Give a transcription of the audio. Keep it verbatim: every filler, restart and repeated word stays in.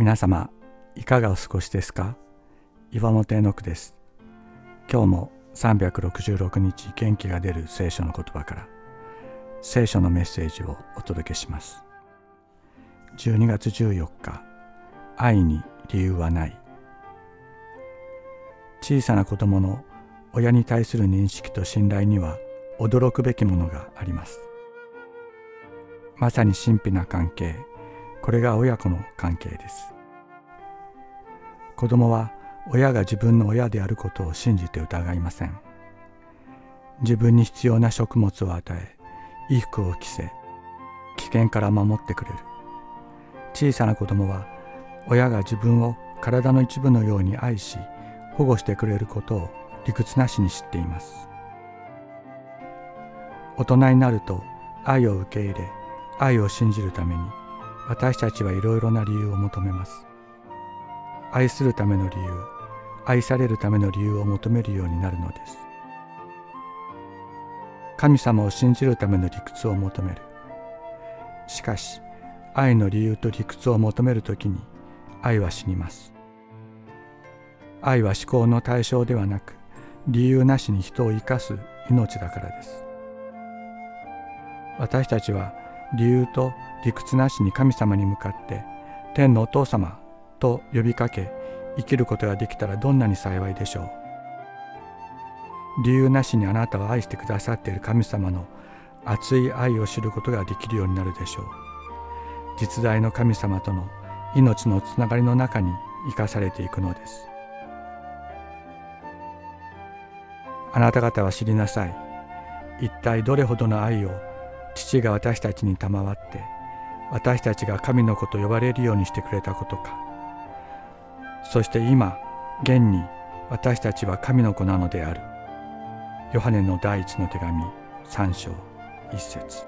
皆様いかがお過ごしですか。岩本絵の句です。今日もさんびゃくろくじゅうろくにち元気が出る聖書の言葉から聖書のメッセージをお届けします。じゅうにがつじゅうよっか、愛に理由はない。小さな子供の親に対する認識と信頼には驚くべきものがあります。まさに神秘な関係、これが親子の関係です。子供は親が自分の親であることを信じて疑いません。自分に必要な食物を与え、衣服を着せ、危険から守ってくれる。小さな子供は親が自分を体の一部のように愛し保護してくれることを理屈なしに知っています。大人になると愛を受け入れ、愛を信じるために私たちはいろいろな理由を求めます。愛するための理由、愛されるための理由を求めるようになるのです。神様を信じるための理屈を求める。しかし愛の理由と理屈を求めるときに愛は死にます。愛は思考の対象ではなく、理由なしに人を生かす命だからです。私たちは理由と理屈なしに神様に向かって天のお父様と呼びかけ、生きることができたらどんなに幸いでしょう。理由なしにあなたを愛してくださっている神様の熱い愛を知ることができるようになるでしょう。実在の神様との命のつながりの中に生かされていくのです。あなた方は知りなさい。一体どれほどの愛を父が私たちに賜って、私たちが神の子と呼ばれるようにしてくれたことか。そして今、現に私たちは神の子なのである。ヨハネの第一の手紙、さんしょういっせつ。